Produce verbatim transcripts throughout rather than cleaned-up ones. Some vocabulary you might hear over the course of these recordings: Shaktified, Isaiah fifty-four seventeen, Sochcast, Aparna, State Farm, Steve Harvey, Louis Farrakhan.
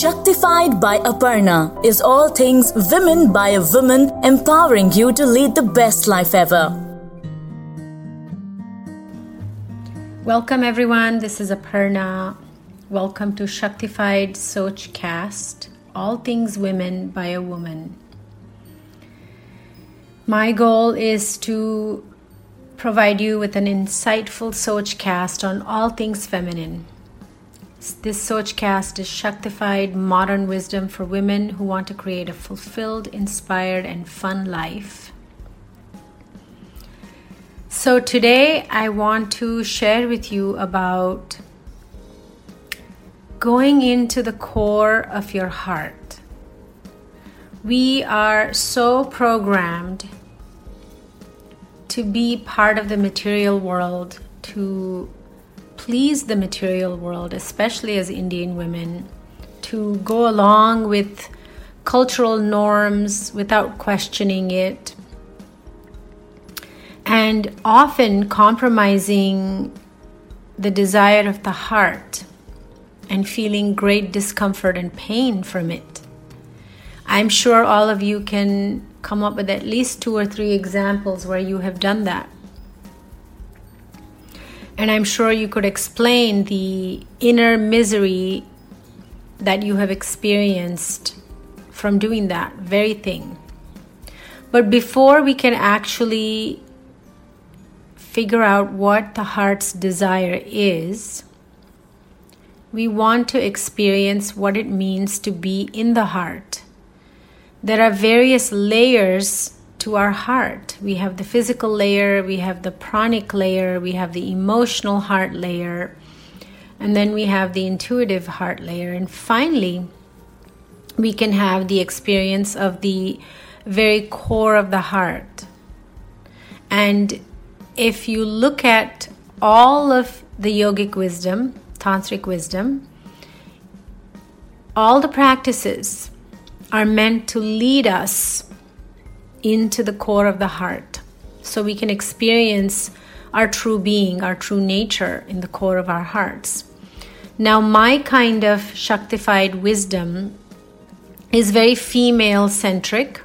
Shaktified by Aparna is all things women by a woman, empowering you to lead the best life ever. Welcome everyone, this is Aparna. Welcome to Shaktified Sochcast, all things women by a woman. My goal is to provide you with an insightful Sochcast on all things feminine. This Sochcast is Shaktified modern wisdom for women who want to create a fulfilled, inspired and fun life. So today I want to share with you about going into the core of your heart. We are so programmed to be part of the material world, to please the material world, especially as Indian women, to go along with cultural norms without questioning it, and often compromising the desire of the heart and feeling great discomfort and pain from it. I'm sure all of you can come up with at least two or three examples where you have done that. And I'm sure you could explain the inner misery that you have experienced from doing that very thing. But before we can actually figure out what the heart's desire is, we want to experience what it means to be in the heart. There are various layers to our heart. We have the physical layer, we have the pranic layer, we have the emotional heart layer, and then we have the intuitive heart layer. And finally, we can have the experience of the very core of the heart. And if you look at all of the yogic wisdom, tantric wisdom, all the practices are meant to lead us into the core of the heart, so we can experience our true being, our true nature in the core of our hearts. Now, my kind of Shaktified wisdom is very female-centric,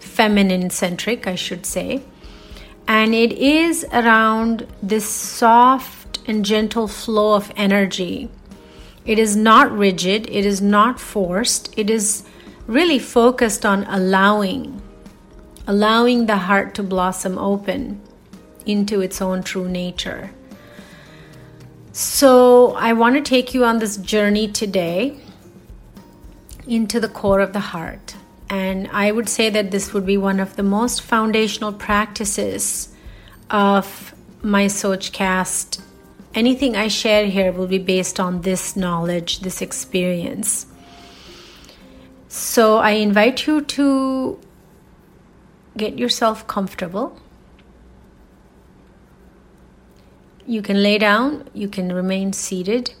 feminine-centric, I should say, and it is around this soft and gentle flow of energy. It is not rigid, it is not forced, it is really focused on allowing, allowing the heart to blossom open into its own true nature. So I want to take you on this journey today into the core of the heart. And I would say that this would be one of the most foundational practices of my Sochcast. Anything I share here will be based on this knowledge, this experience. So I invite you to get yourself comfortable. You can lay down, you can remain seated,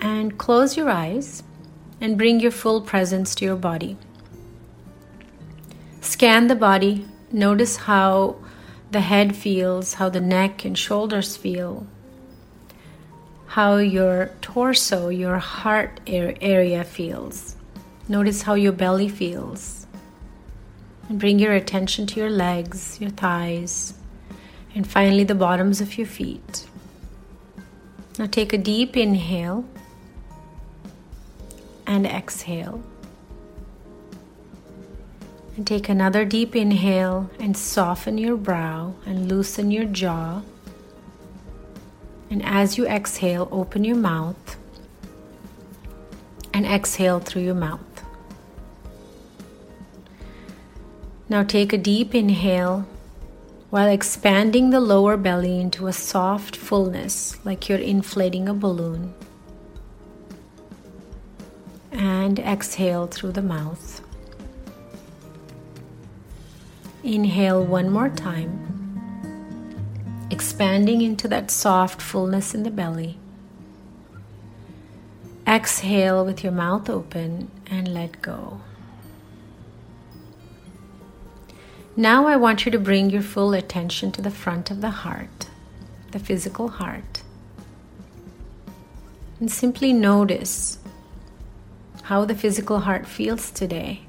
and close your eyes and bring your full presence to your body. Scan the body, notice how the head feels, how the neck and shoulders feel, how your torso, your heart area feels. Notice how your belly feels. And bring your attention to your legs, your thighs, and finally the bottoms of your feet. Now take a deep inhale and exhale. And take another deep inhale and soften your brow and loosen your jaw. And as you exhale, open your mouth and exhale through your mouth. Now take a deep inhale while expanding the lower belly into a soft fullness, like you're inflating a balloon. And exhale through the mouth. Inhale one more time, expanding into that soft fullness in the belly. Exhale with your mouth open and let go. Now I want you to bring your full attention to the front of the heart, the physical heart. and simply notice how the physical heart feels today.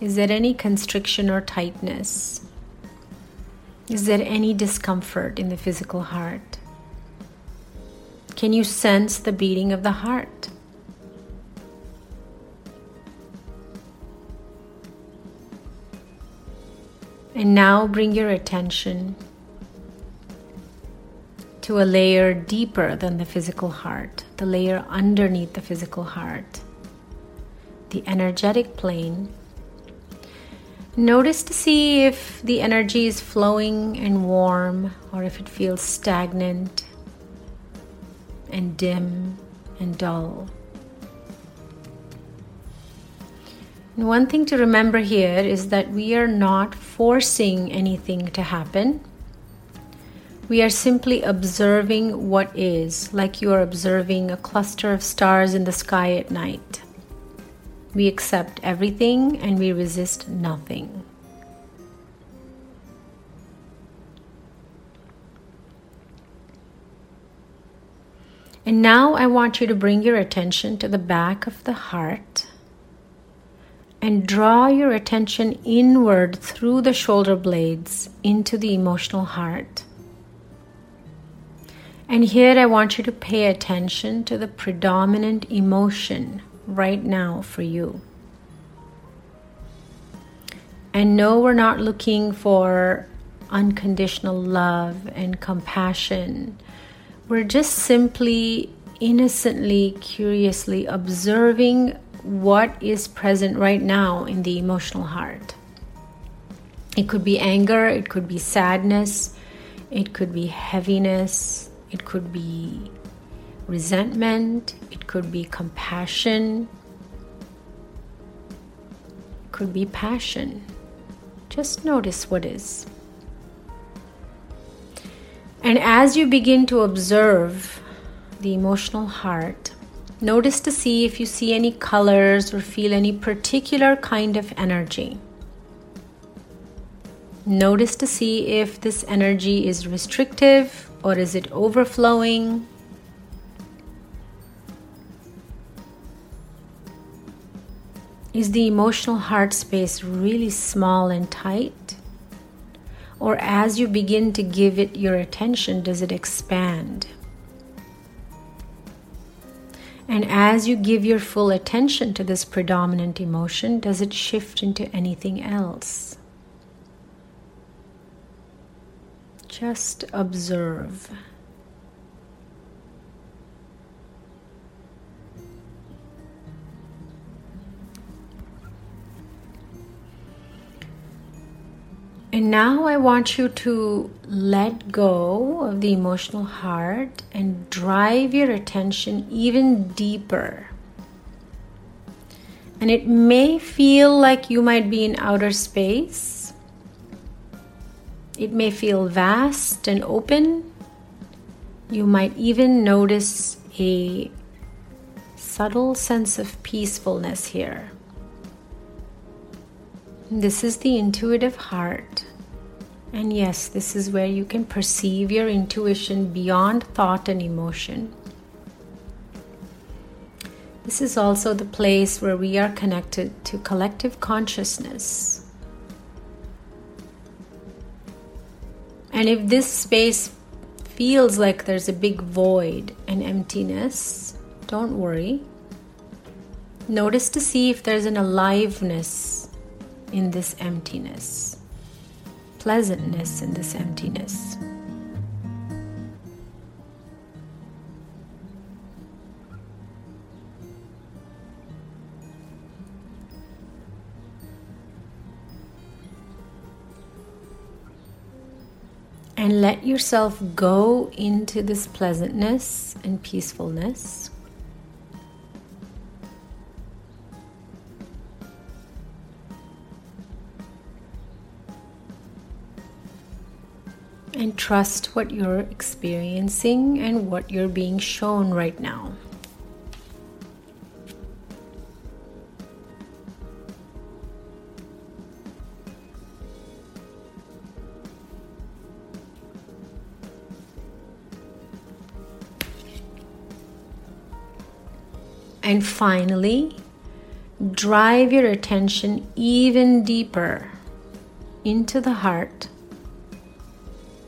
Is there any constriction or tightness? Is there any discomfort in the physical heart? Can you sense the beating of the heart? And now bring your attention to a layer deeper than the physical heart, the layer underneath the physical heart, the energetic plane. Notice to see if the energy is flowing and warm, or if it feels stagnant and dim and dull. And one thing to remember here is that we are not forcing anything to happen. We are simply observing what is, like you are observing a cluster of stars in the sky at night. We accept everything and we resist nothing. And now I want you to bring your attention to the back of the heart and draw your attention inward through the shoulder blades into the emotional heart. And here I want you to pay attention to the predominant emotion right now for you. And no, we're not looking for unconditional love and compassion. We're just simply innocently, curiously observing what is present right now in the emotional heart. It could be anger, it could be sadness, it could be heaviness, it could be resentment, it could be compassion, it could be passion. Just notice what is. And as you begin to observe the emotional heart, notice to see if you see any colors or feel any particular kind of energy. Notice to see if this energy is restrictive or is it overflowing. Is the emotional heart space really small and tight? Or as you begin to give it your attention, does it expand? And as you give your full attention to this predominant emotion, does it shift into anything else? Just observe. And now I want you to let go of the emotional heart and drive your attention even deeper. And it may feel like you might be in outer space. It may feel vast and open. You might even notice a subtle sense of peacefulness here. This is the intuitive heart. And yes, this is where you can perceive your intuition beyond thought and emotion. This is also the place where we are connected to collective consciousness. And if this space feels like there's a big void and emptiness, don't worry. Notice to see if there's an aliveness in this emptiness, pleasantness in this emptiness. And let yourself go into this pleasantness and peacefulness. And trust what you're experiencing and what you're being shown right now. And finally, drive your attention even deeper into the heart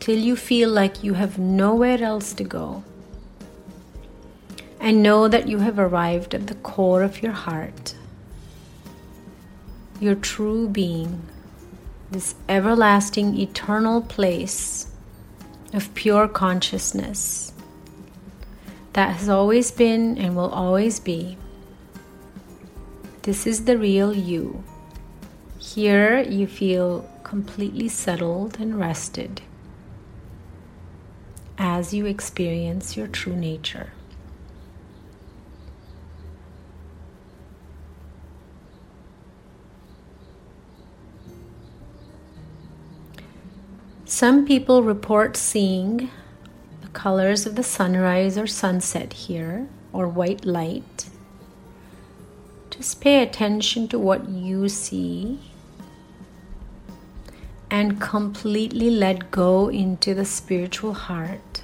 till you feel like you have nowhere else to go. And know that you have arrived at the core of your heart, your true being, this everlasting, eternal place of pure consciousness that has always been and will always be. This is the real you. Here you feel completely settled and rested as you experience your true nature. Some people report seeing the colors of the sunrise or sunset here, or white light. Just pay attention to what you see and completely let go into the spiritual heart.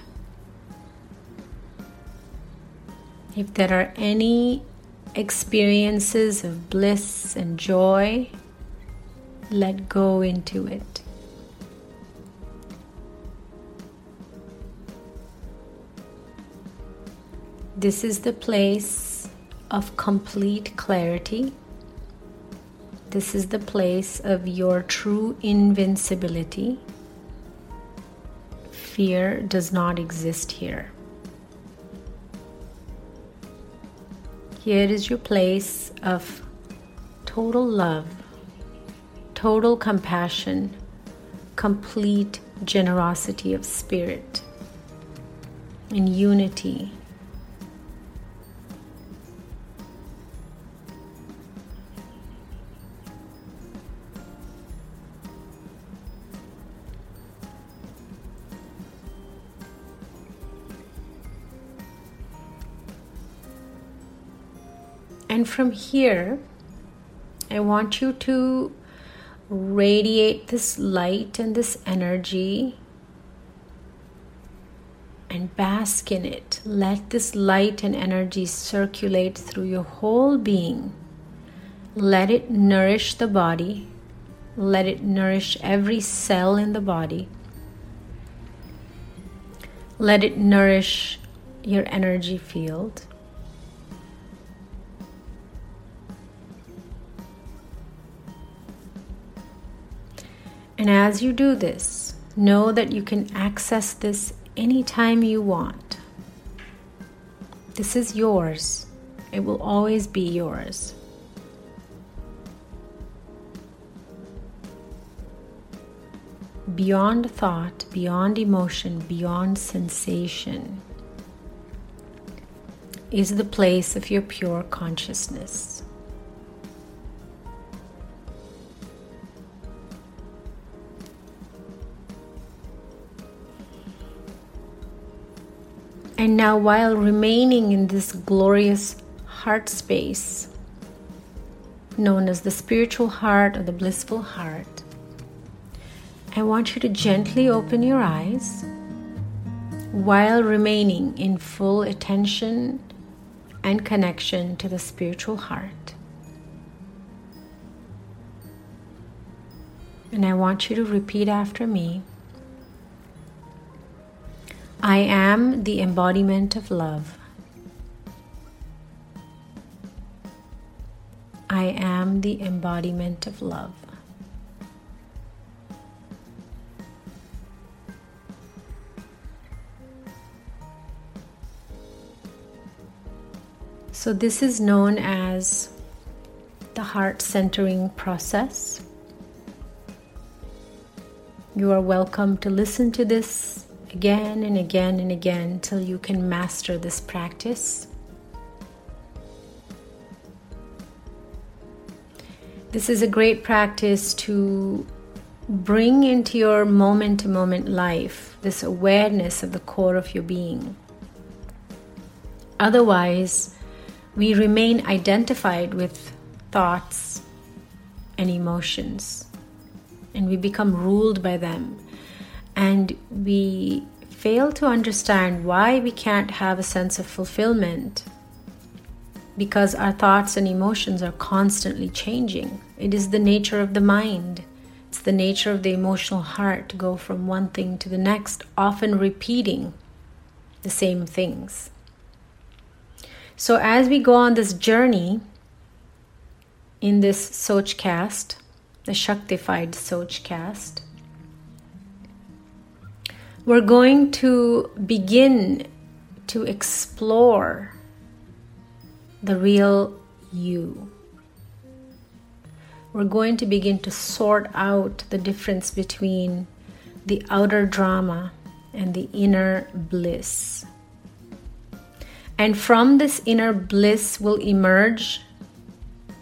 If there are any experiences of bliss and joy, let go into it. This is the place of complete clarity. This is the place of your true invincibility. Fear does not exist here. Here is your place of total love, total compassion, complete generosity of spirit, and unity. And from here, I want you to radiate this light and this energy and bask in it. Let this light and energy circulate through your whole being. Let it nourish the body. Let it nourish every cell in the body. Let it nourish your energy field. And as you do this, know that you can access this anytime you want. This is yours. It will always be yours. Beyond thought, beyond emotion, beyond sensation is the place of your pure consciousness. And now, while remaining in this glorious heart space, known as the spiritual heart or the blissful heart, I want you to gently open your eyes while remaining in full attention and connection to the spiritual heart. And I want you to repeat after me. I am the embodiment of love. I am the embodiment of love. So this is known as the heart centering process. You are welcome to listen to this again and again and again till you can master this practice. This is a great practice to bring into your moment-to-moment life this awareness of the core of your being. Otherwise, we remain identified with thoughts and emotions, and we become ruled by them. And we fail to understand why we can't have a sense of fulfillment because our thoughts and emotions are constantly changing. It is the nature of the mind. It's the nature of the emotional heart to go from one thing to the next, often repeating the same things. So as we go on this journey in this Sochcast, the Shaktified Sochcast, we're going to begin to explore the real you. We're going to begin to sort out the difference between the outer drama and the inner bliss. And from this inner bliss will emerge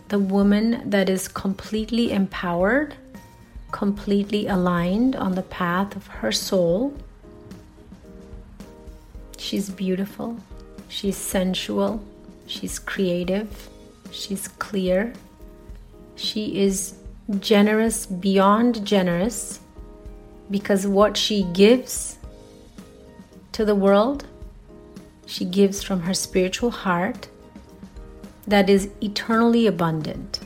the woman that is completely empowered, completely aligned on the path of her soul. She's beautiful, she's sensual, she's creative, she's clear. She is generous beyond generous, because what she gives to the world, she gives from her spiritual heart that is eternally abundant.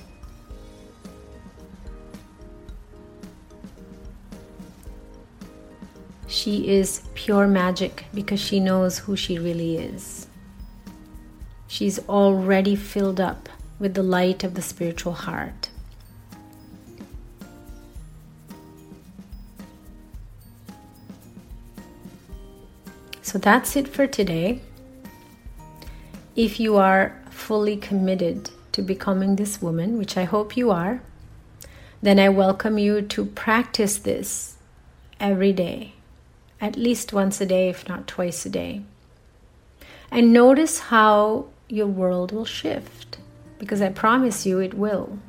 She is pure magic because she knows who she really is. She's already filled up with the light of the spiritual heart. So that's it for today. If you are fully committed to becoming this woman, which I hope you are, then I welcome you to practice this every day, at least once a day, if not twice a day. And notice how your world will shift. Because I promise you it will.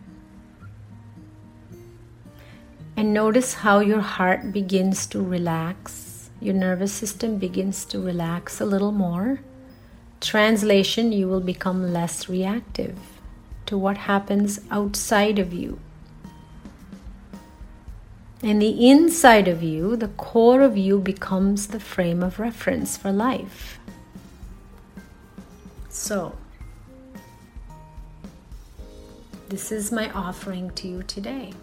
And notice how your heart begins to relax. Your nervous system begins to relax a little more. Translation, you will become less reactive to what happens outside of you. And the inside of you, the core of you, becomes the frame of reference for life. So, this is my offering to you today.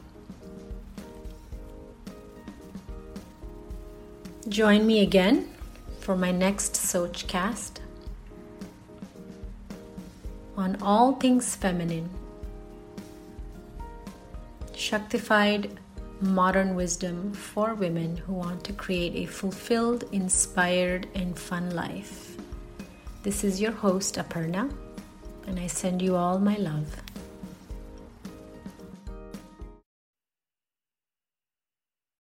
Join me again for my next Sochcast on all things feminine, Shaktified modern wisdom for women who want to create a fulfilled, inspired, and fun life. This is your host, Aparna, and I send you all my love.